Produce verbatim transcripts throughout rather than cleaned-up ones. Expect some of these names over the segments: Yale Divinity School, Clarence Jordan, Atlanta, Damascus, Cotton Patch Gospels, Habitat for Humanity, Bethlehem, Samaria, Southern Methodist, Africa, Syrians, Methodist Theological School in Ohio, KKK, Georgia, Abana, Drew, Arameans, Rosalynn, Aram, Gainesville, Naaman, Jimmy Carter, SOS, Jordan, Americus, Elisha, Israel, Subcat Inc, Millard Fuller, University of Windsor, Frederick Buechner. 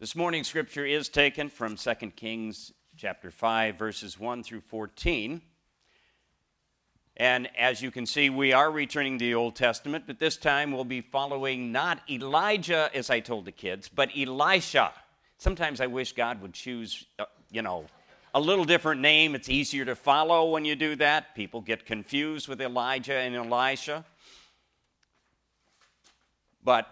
This morning's scripture is taken from Second Kings chapter five, verses one through fourteen. And as you can see, we are returning to the Old Testament, but this time we'll be following not Elijah, as I told the kids, but Elisha. Sometimes I wish God would choose, uh, you know, a little different name. It's easier to follow when you do that. People get confused with Elijah and Elisha. But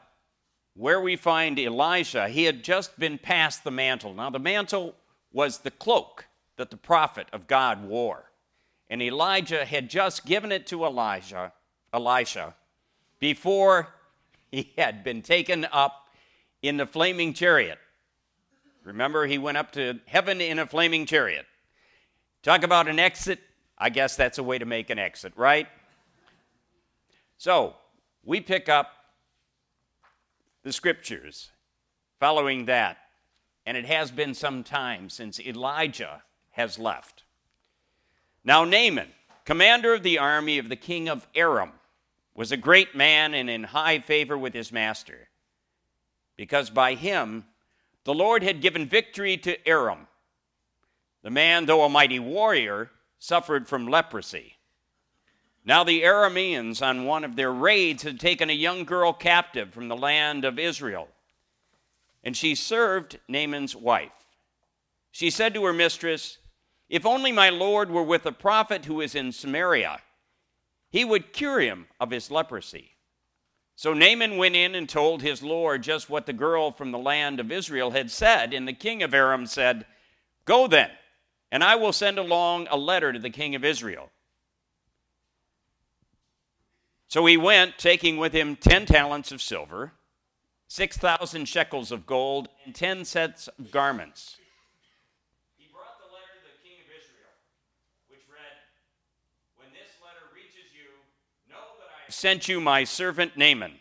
where we find Elisha, he had just been passed the mantle. Now, the mantle was the cloak that the prophet of God wore. And Elijah had just given it to Elijah, Elisha, before he had been taken up in the flaming chariot. Remember, he went up to heaven in a flaming chariot. Talk about an exit. I guess that's a way to make an exit, right? So, we pick up the scriptures following that. And it has been some time since Elijah has left. Now Naaman, commander of the army of the king of Aram, was a great man and in high favor with his master, because by him the Lord had given victory to Aram. The man, though a mighty warrior, suffered from leprosy. Now the Arameans, on one of their raids, had taken a young girl captive from the land of Israel, and she served Naaman's wife. She said to her mistress, "If only my Lord were with a prophet who is in Samaria, he would cure him of his leprosy." So Naaman went in and told his Lord just what the girl from the land of Israel had said. And the king of Aram said, "Go then, and I will send along a letter to the king of Israel." So he went, taking with him ten talents of silver, six thousand shekels of gold, and ten sets of garments. "Sent you my servant Naaman,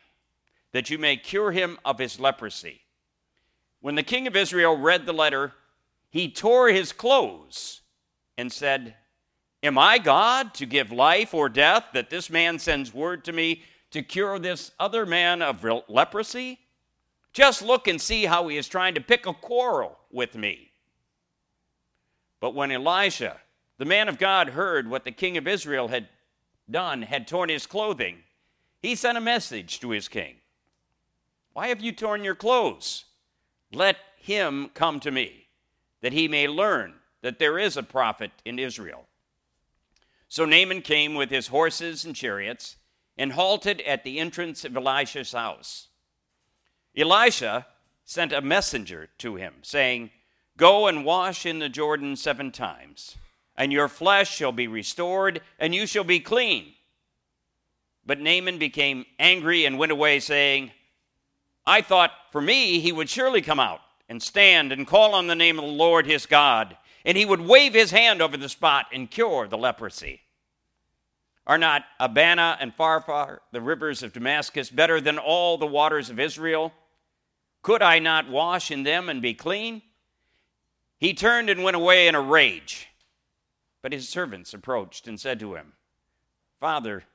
that you may cure him of his leprosy." When the king of Israel read the letter, he tore his clothes and said, "Am I God to give life or death, that this man sends word to me to cure this other man of leprosy? Just look and see how he is trying to pick a quarrel with me." But when Elisha, the man of God, heard what the king of Israel had done, had torn his clothing, he sent a message to his king. "Why have you torn your clothes? Let him come to me, that he may learn that there is a prophet in Israel." So Naaman came with his horses and chariots and halted at the entrance of Elisha's house. Elisha sent a messenger to him, saying, "Go and wash in the Jordan seven times, and your flesh shall be restored, and you shall be clean." But Naaman became angry and went away, saying, "I thought for me he would surely come out and stand and call on the name of the Lord his God, and he would wave his hand over the spot and cure the leprosy. Are not Abana and Pharpar, the rivers of Damascus, better than all the waters of Israel? Could I not wash in them and be clean?" He turned and went away in a rage. But his servants approached and said to him, "Father,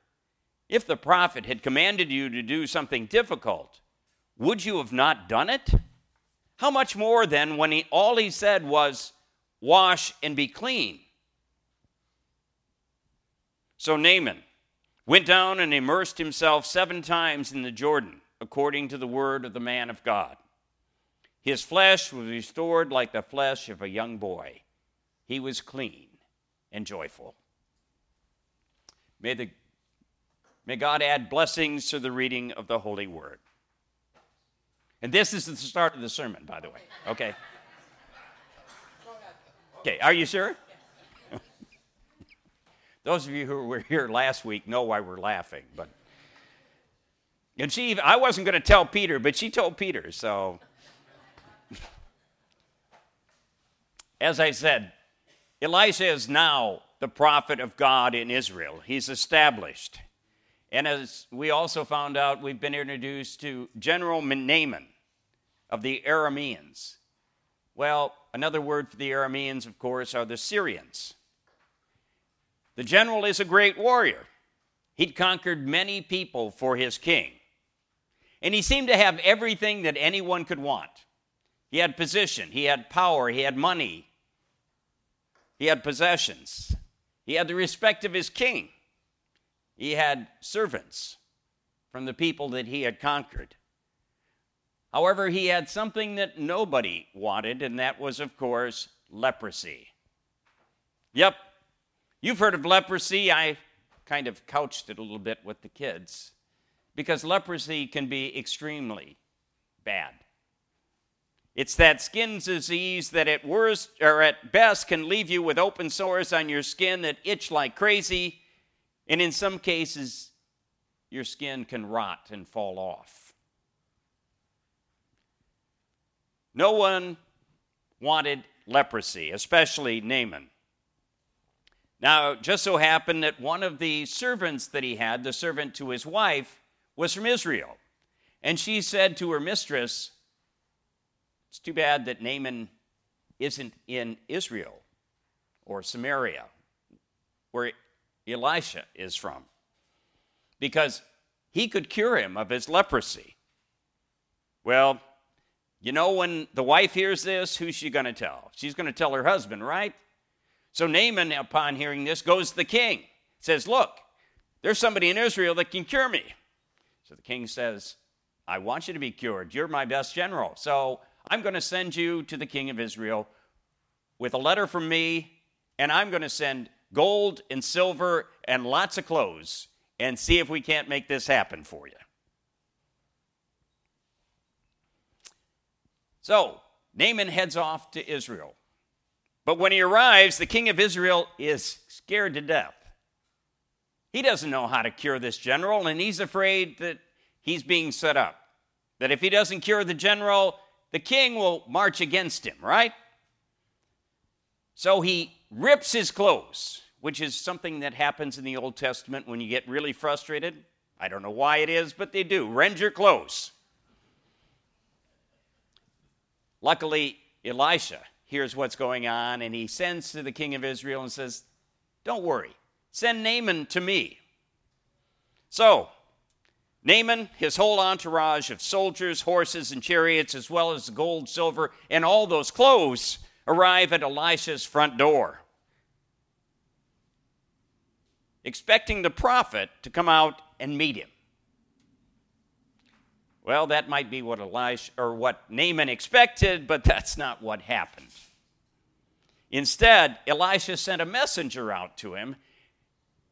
if the prophet had commanded you to do something difficult, would you have not done it? How much more then when he, all he said was, 'Wash and be clean'?" So Naaman went down and immersed himself seven times in the Jordan, according to the word of the man of God. His flesh was restored like the flesh of a young boy. He was clean and joyful. May the may God add blessings to the reading of the Holy Word. And this is the start of the sermon, by the way. Okay. Okay, are you sure? Those of you who were here last week know why we're laughing, but and she I wasn't going to tell Peter, but she told Peter, so as I said, Elisha is now the prophet of God in Israel. He's established. And as we also found out, we've been introduced to General Naaman of the Arameans. Well, another word for the Arameans, of course, are the Syrians. The general is a great warrior. He'd conquered many people for his king. And he seemed to have everything that anyone could want. He had position. He had power. He had money. He had possessions. He had the respect of his king. He had servants from the people that he had conquered. However, he had something that nobody wanted, and that was, of course, leprosy. Yep, you've heard of leprosy. I kind of couched it a little bit with the kids, because leprosy can be extremely bad. It's that skin disease that at worst or at best can leave you with open sores on your skin that itch like crazy, and in some cases, your skin can rot and fall off. No one wanted leprosy, especially Naaman. Now, it just so happened that one of the servants that he had, the servant to his wife, was from Israel. And she said to her mistress, "It's too bad that Naaman isn't in Israel or Samaria, where Elisha is from, because he could cure him of his leprosy." Well, you know, when the wife hears this, who's she going to tell? She's going to tell her husband, right? So Naaman, upon hearing this, goes to the king, says, "Look, there's somebody in Israel that can cure me." So the king says, "I want you to be cured. You're my best general. So I'm going to send you to the king of Israel with a letter from me, and I'm going to send gold and silver and lots of clothes and see if we can't make this happen for you." So Naaman heads off to Israel. But when he arrives, the king of Israel is scared to death. He doesn't know how to cure this general, and he's afraid that he's being set up, that if he doesn't cure the general, the king will march against him, right? So he rips his clothes, which is something that happens in the Old Testament when you get really frustrated. I don't know why it is, but they do. Rend your clothes. Luckily, Elisha hears what's going on, and he sends to the king of Israel and says, "Don't worry, send Naaman to me." So Naaman, his whole entourage of soldiers, horses, and chariots, as well as gold, silver, and all those clothes, arrive at Elisha's front door, expecting the prophet to come out and meet him. Well, that might be what Elisha or what Naaman expected, but that's not what happened. Instead, Elisha sent a messenger out to him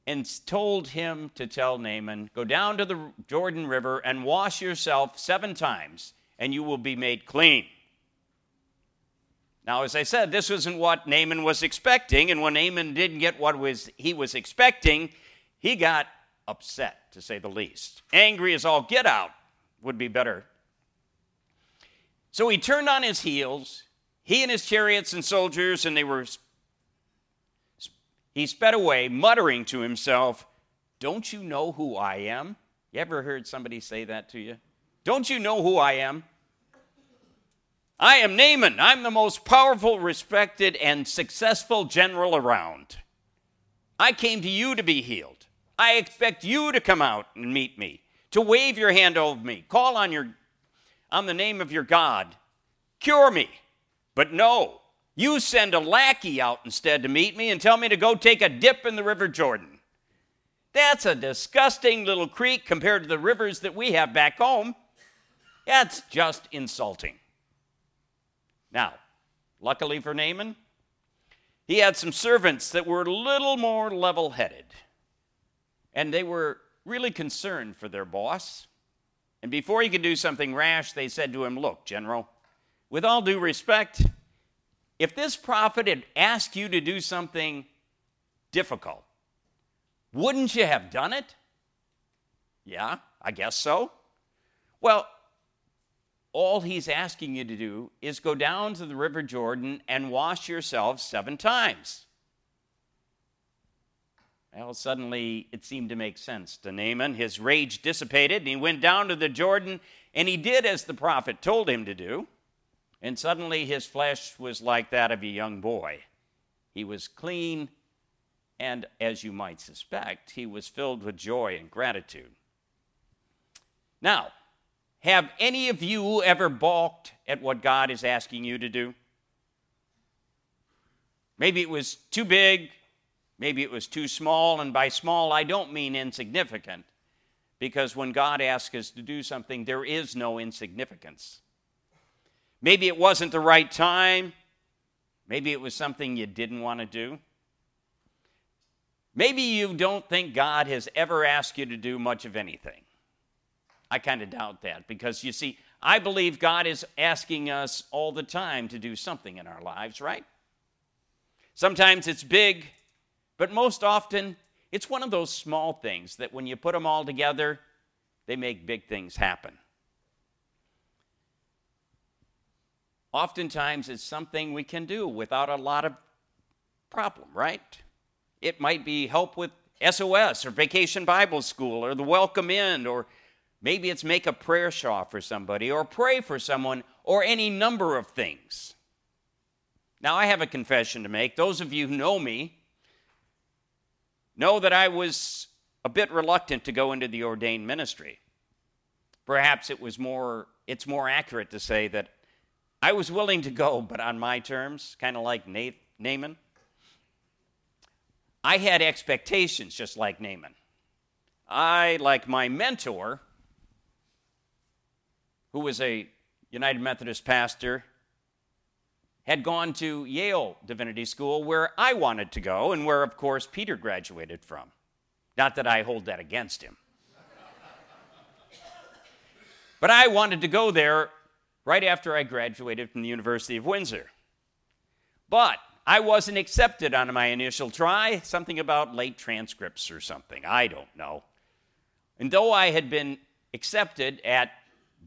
and told him to tell Naaman, "Go down to the Jordan River and wash yourself seven times, and you will be made clean." Now, as I said, this wasn't what Naaman was expecting, and when Naaman didn't get what was he was expecting, he got upset, to say the least. Angry as all get out would be better. So he turned on his heels, he and his chariots and soldiers, and they were he sped away, muttering to himself, "Don't you know who I am?" You ever heard somebody say that to you? "Don't you know who I am? I am Naaman. I'm the most powerful, respected, and successful general around. I came to you to be healed. I expect you to come out and meet me, to wave your hand over me, call on your, on the name of your God, cure me. But no, you send a lackey out instead to meet me and tell me to go take a dip in the River Jordan. That's a disgusting little creek compared to the rivers that we have back home. That's just insulting." Now, luckily for Naaman, he had some servants that were a little more level-headed, and they were really concerned for their boss. And before he could do something rash, they said to him, "Look, General, with all due respect, if this prophet had asked you to do something difficult, wouldn't you have done it?" "Yeah, I guess so." "Well, all he's asking you to do is go down to the River Jordan and wash yourself seven times." Well, suddenly it seemed to make sense to Naaman. His rage dissipated, and he went down to the Jordan, and he did as the prophet told him to do. And suddenly his flesh was like that of a young boy. He was clean, and as you might suspect, he was filled with joy and gratitude. Now, Have any of you ever balked at what God is asking you to do? Maybe it was too big, maybe it was too small, and by small I don't mean insignificant, because when God asks us to do something, there is no insignificance. Maybe it wasn't the right time, maybe it was something you didn't want to do. Maybe you don't think God has ever asked you to do much of anything. I kind of doubt that because, you see, I believe God is asking us all the time to do something in our lives, right? Sometimes it's big, but most often it's one of those small things that when you put them all together, they make big things happen. Oftentimes it's something we can do without a lot of problem, right? It might be help with S O S or Vacation Bible School or the Welcome Inn, or maybe it's make a prayer shawl for somebody or pray for someone or any number of things. Now, I have a confession to make. Those of you who know me know that I was a bit reluctant to go into the ordained ministry. Perhaps it was more, it's more accurate to say that I was willing to go, but on my terms, kind of like Naaman. I had expectations just like Naaman. I, like my mentor, who was a United Methodist pastor, had gone to Yale Divinity School, where I wanted to go and where, of course, Peter graduated from. Not that I hold that against him. But I wanted to go there right after I graduated from the University of Windsor. But I wasn't accepted on my initial try, something about late transcripts or something. I don't know. And though I had been accepted at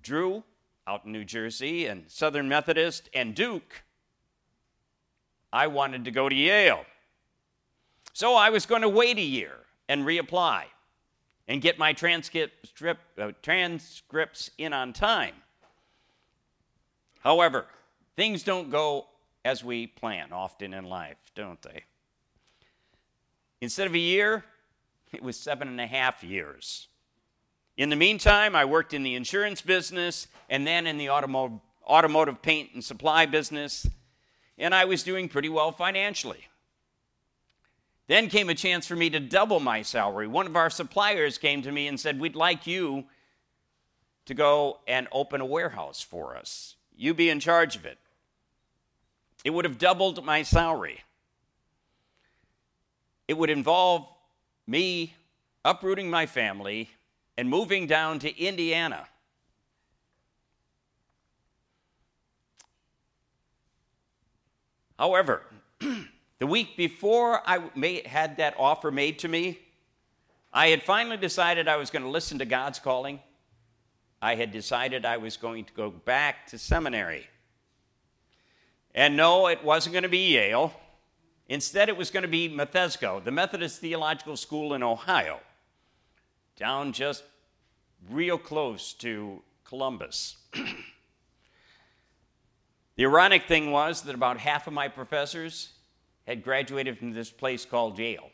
Drew, out in New Jersey, and Southern Methodist, and Duke, I wanted to go to Yale. So I was going to wait a year and reapply and get my transcript, strip, uh, transcripts in on time. However, things don't go as we plan often in life, don't they? Instead of a year, it was seven and a half years. In the meantime, I worked in the insurance business and then in the automo- automotive paint and supply business, and I was doing pretty well financially. Then came a chance for me to double my salary. One of our suppliers came to me and said, "We'd like you to go and open a warehouse for us. You be in charge of it." It would have doubled my salary. It would involve me uprooting my family and moving down to Indiana. However, the week before I may, had that offer made to me, I had finally decided I was going to listen to God's calling. I had decided I was going to go back to seminary. And no, it wasn't going to be Yale. Instead, it was going to be Methesco, the Methodist Theological School in Ohio, down just real close to Columbus. The ironic thing was that about half of my professors had graduated from this place called Yale.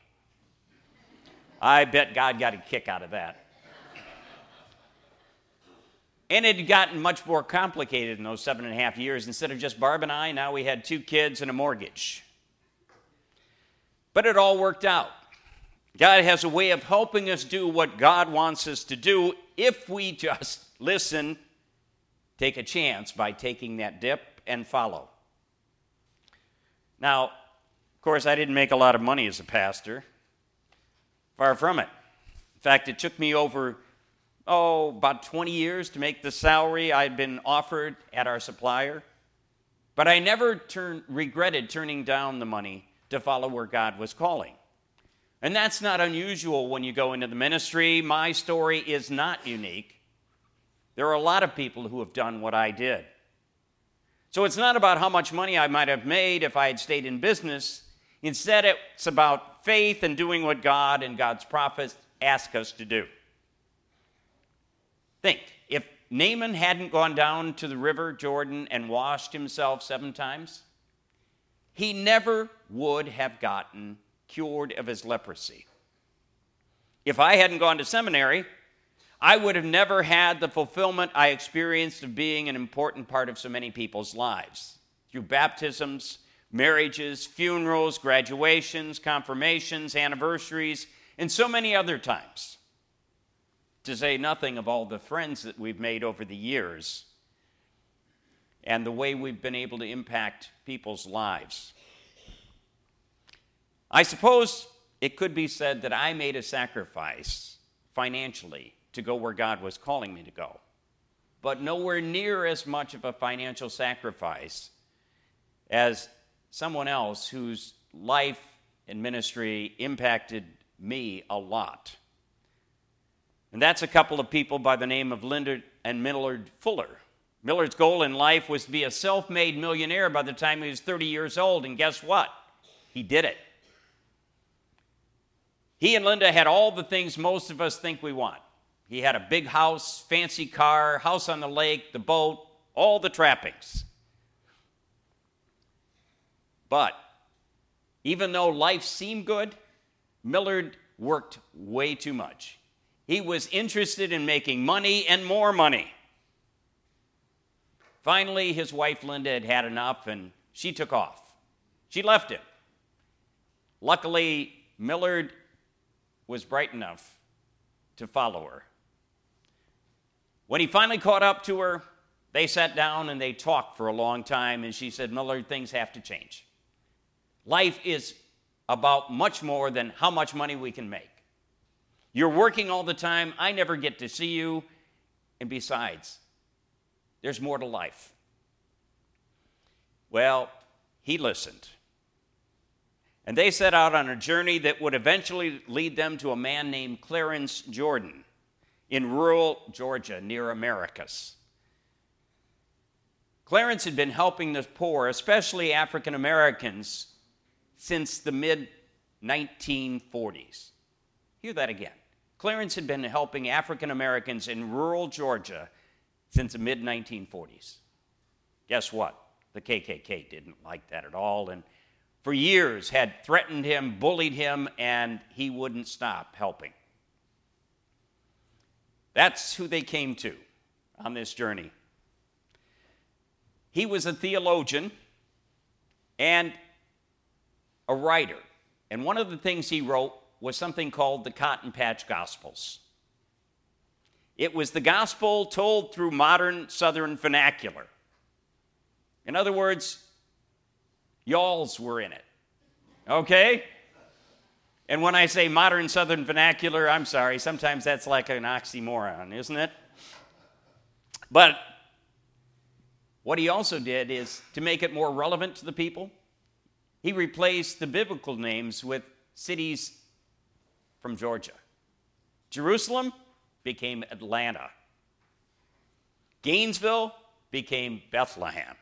I bet God got a kick out of that. And it had gotten much more complicated in those seven and a half years. Instead of just Barb and I, now we had two kids and a mortgage. But it all worked out. God has a way of helping us do what God wants us to do if we just listen, take a chance by taking that dip and follow. Now, of course, I didn't make a lot of money as a pastor. Far from it. In fact, it took me over, oh, about twenty years to make the salary I'd been offered at our supplier. But I never turn, regretted turning down the money to follow where God was calling. And that's not unusual when you go into the ministry. My story is not unique. There are a lot of people who have done what I did. So it's not about how much money I might have made if I had stayed in business. Instead, it's about faith and doing what God and God's prophets ask us to do. Think, if Naaman hadn't gone down to the river Jordan and washed himself seven times, he never would have gotten cured of his leprosy. If I hadn't gone to seminary, I would have never had the fulfillment I experienced of being an important part of so many people's lives. Through baptisms, marriages, funerals, graduations, confirmations, anniversaries, and so many other times. To say nothing of all the friends that we've made over the years and the way we've been able to impact people's lives. I suppose it could be said that I made a sacrifice financially to go where God was calling me to go, but nowhere near as much of a financial sacrifice as someone else whose life and ministry impacted me a lot. And that's a couple of people by the name of Linda and Millard Fuller. Millard's goal in life was to be a self-made millionaire by the time he was thirty years old, and guess what? He did it. He and Linda had all the things most of us think we want. He had a big house, fancy car, house on the lake, the boat, all the trappings. But even though life seemed good, Millard worked way too much. He was interested in making money and more money. Finally, his wife Linda had had enough, and she took off. She left him. Luckily, Millard was bright enough to follow her. When he finally caught up to her, they sat down and they talked for a long time, and she said, Millard, things have to change. Life is about much more than how much money we can make. You're working all the time. I never get to see you. And besides, there's more to life. Well, he listened. And they set out on a journey that would eventually lead them to a man named Clarence Jordan in rural Georgia near Americus. Clarence had been helping the poor, especially African Americans, since the mid nineteen forties. Hear that again. Clarence had been helping African Americans in rural Georgia since the mid nineteen forties. Guess what? The K K K didn't like that at all, and for years had threatened him, bullied him, and he wouldn't stop helping. That's who they came to on this journey. He was a theologian and a writer, and one of the things he wrote was something called the Cotton Patch Gospels. It was the gospel told through modern Southern vernacular. In other words, y'alls were in it, okay? And when I say modern Southern vernacular, I'm sorry, sometimes that's like an oxymoron, isn't it? But what he also did is, to make it more relevant to the people, he replaced the biblical names with cities from Georgia. Jerusalem became Atlanta. Gainesville became Bethlehem.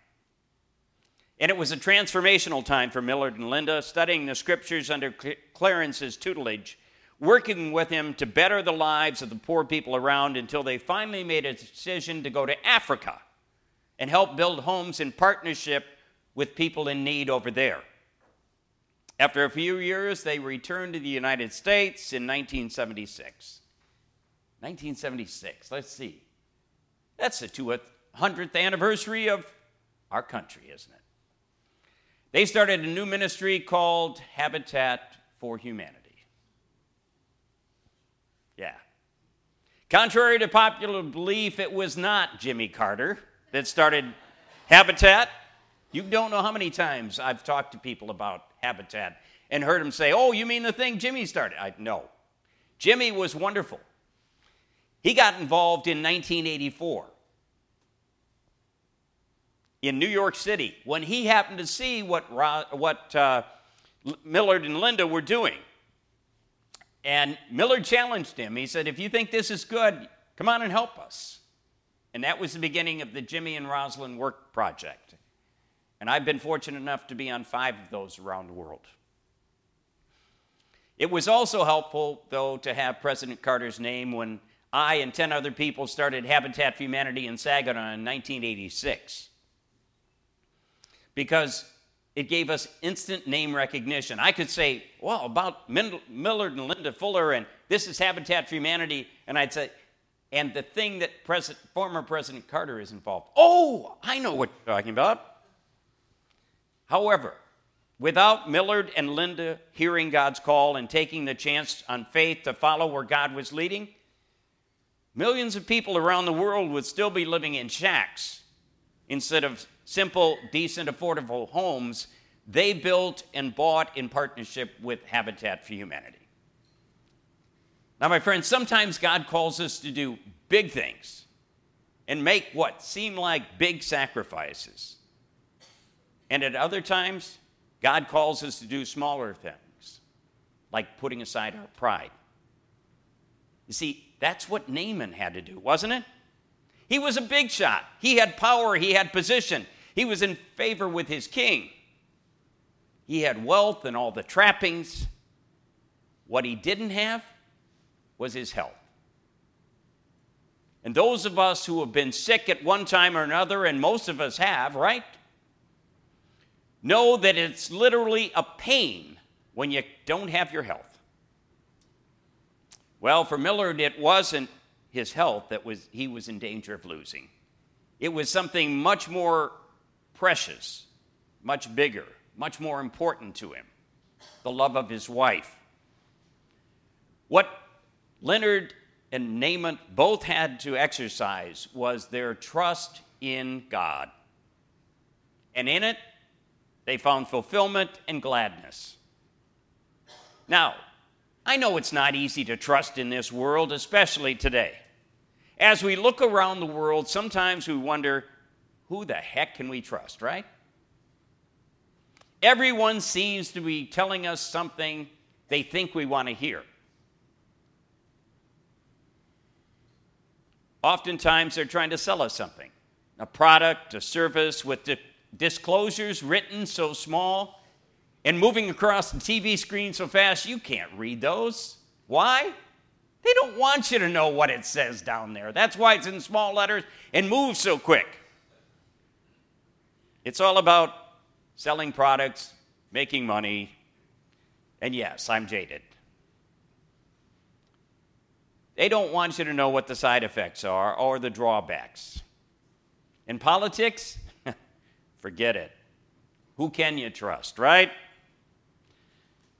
And it was a transformational time for Millard and Linda, studying the scriptures under Clarence's tutelage, working with him to better the lives of the poor people around, until they finally made a decision to go to Africa and help build homes in partnership with people in need over there. After a few years, they returned to the United States in nineteen seventy-six. nineteen seventy-six, let's see. That's the two hundredth anniversary of our country, isn't it? They started a new ministry called Habitat for Humanity. Yeah. Contrary to popular belief, it was not Jimmy Carter that started Habitat. You don't know how many times I've talked to people about Habitat and heard them say, oh, you mean the thing Jimmy started? I, no. Jimmy was wonderful. He got involved in nineteen eighty-four. In New York City, when he happened to see what, what uh, Millard and Linda were doing. And Millard challenged him. He said, if you think this is good, come on and help us. And that was the beginning of the Jimmy and Rosalynn Work Project. And I've been fortunate enough to be on five of those around the world. It was also helpful, though, to have President Carter's name when I and ten other people started Habitat for Humanity in Saginaw in nineteen eighty-six. Because it gave us instant name recognition. I could say, well, about Millard and Linda Fuller, and this is Habitat for Humanity, and I'd say, and the thing that President, former President Carter is involved. Oh, I know what you're talking about. However, without Millard and Linda hearing God's call and taking the chance on faith to follow where God was leading, millions of people around the world would still be living in shacks instead of simple, decent, affordable homes they built and bought in partnership with Habitat for Humanity. Now, my friends, sometimes God calls us to do big things and make what seem like big sacrifices. And at other times, God calls us to do smaller things, like putting aside our pride. You see, that's what Naaman had to do, wasn't it? He was a big shot. He had power. He had position. He was in favor with his king. He had wealth and all the trappings. What he didn't have was his health. And those of us who have been sick at one time or another, and most of us have, right, know that it's literally a pain when you don't have your health. Well, for Millard, it wasn't his health that was he was in danger of losing. It was something much more precious, much bigger, much more important to him, the love of his wife. What Leonard and Naaman both had to exercise was their trust in God. And in it, they found fulfillment and gladness. Now, I know it's not easy to trust in this world, especially today. As we look around the world, sometimes we wonder, who the heck can we trust, right? Everyone seems to be telling us something they think we want to hear. Oftentimes, they're trying to sell us something, a product, a service with the disclosures written so small and moving across the T V screen so fast you can't read those. Why? They don't want you to know what it says down there. That's why it's in small letters and moves so quick. It's all about selling products, making money, and yes, I'm jaded. They don't want you to know what the side effects are or the drawbacks. In politics, forget it. Who can you trust, right?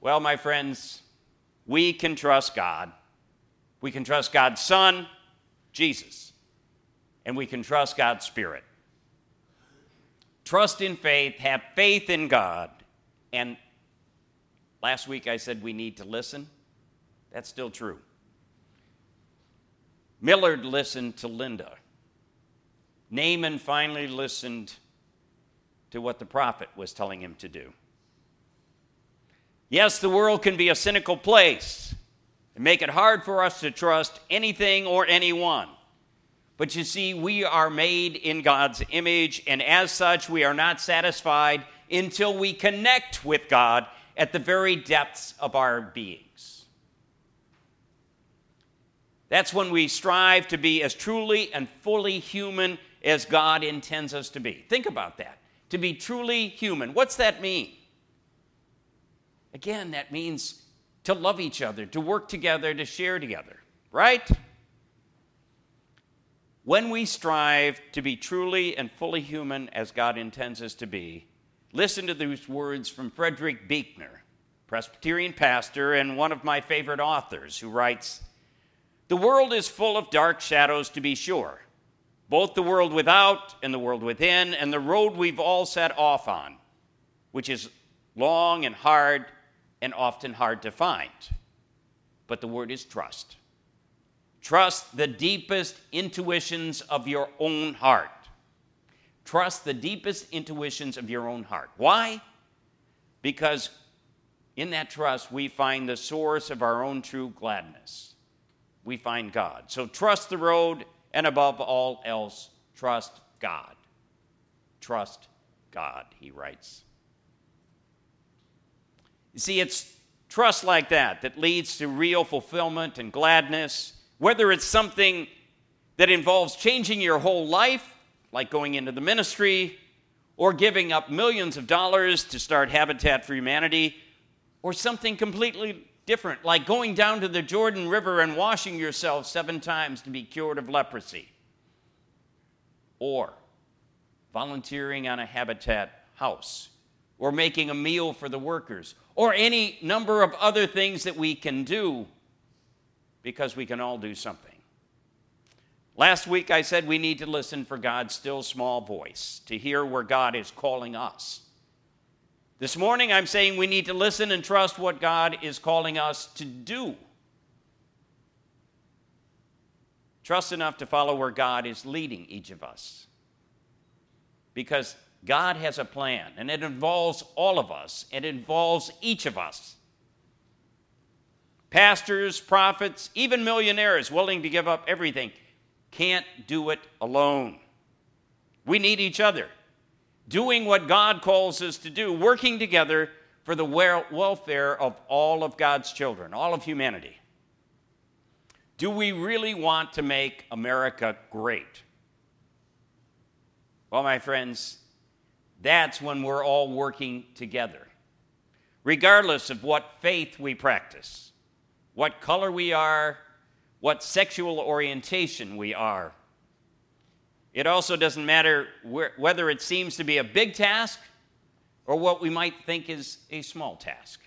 Well, my friends, we can trust God. We can trust God's Son, Jesus. And we can trust God's Spirit. Trust in faith, have faith in God. And last week I said we need to listen. That's still true. Millard listened to Linda. Naaman finally listened to what the prophet was telling him to do. Yes, the world can be a cynical place and make it hard for us to trust anything or anyone. But you see, we are made in God's image, and as such, we are not satisfied until we connect with God at the very depths of our beings. That's when we strive to be as truly and fully human as God intends us to be. Think about that. To be truly human. What's that mean? Again, that means to love each other, to work together, to share together, right? When we strive to be truly and fully human as God intends us to be, listen to these words from Frederick Buechner, Presbyterian pastor and one of my favorite authors, who writes, "The world is full of dark shadows, to be sure. Both the world without and the world within, and the road we've all set off on, which is long and hard and often hard to find. But the word is trust. Trust the deepest intuitions of your own heart. Trust the deepest intuitions of your own heart. Why? Because in that trust, we find the source of our own true gladness. We find God. So trust the road. And above all else, trust God. Trust God," he writes. You see, it's trust like that that leads to real fulfillment and gladness, whether it's something that involves changing your whole life, like going into the ministry, or giving up millions of dollars to start Habitat for Humanity, or something completely different, like going down to the Jordan River and washing yourself seven times to be cured of leprosy, or volunteering on a Habitat house, or making a meal for the workers, or any number of other things that we can do, because we can all do something. Last week I said we need to listen for God's still small voice, to hear where God is calling us. This morning I'm saying we need to listen and trust what God is calling us to do. Trust enough to follow where God is leading each of us, because God has a plan, and it involves all of us. It involves each of us. Pastors, prophets, even millionaires willing to give up everything can't do it alone. We need each other, doing what God calls us to do, working together for the welfare of all of God's children, all of humanity. Do we really want to make America great? Well, my friends, that's when we're all working together, regardless of what faith we practice, what color we are, what sexual orientation we are. It also doesn't matter wh- whether it seems to be a big task or what we might think is a small task.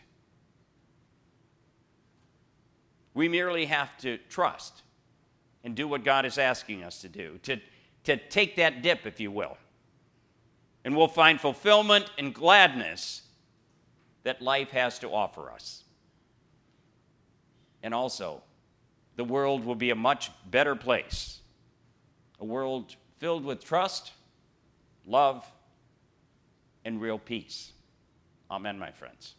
We merely have to trust and do what God is asking us to do, to, to take that dip, if you will. And we'll find fulfillment and gladness that life has to offer us. And also, the world will be a much better place, a world filled with trust, love, and real peace. Amen, my friends.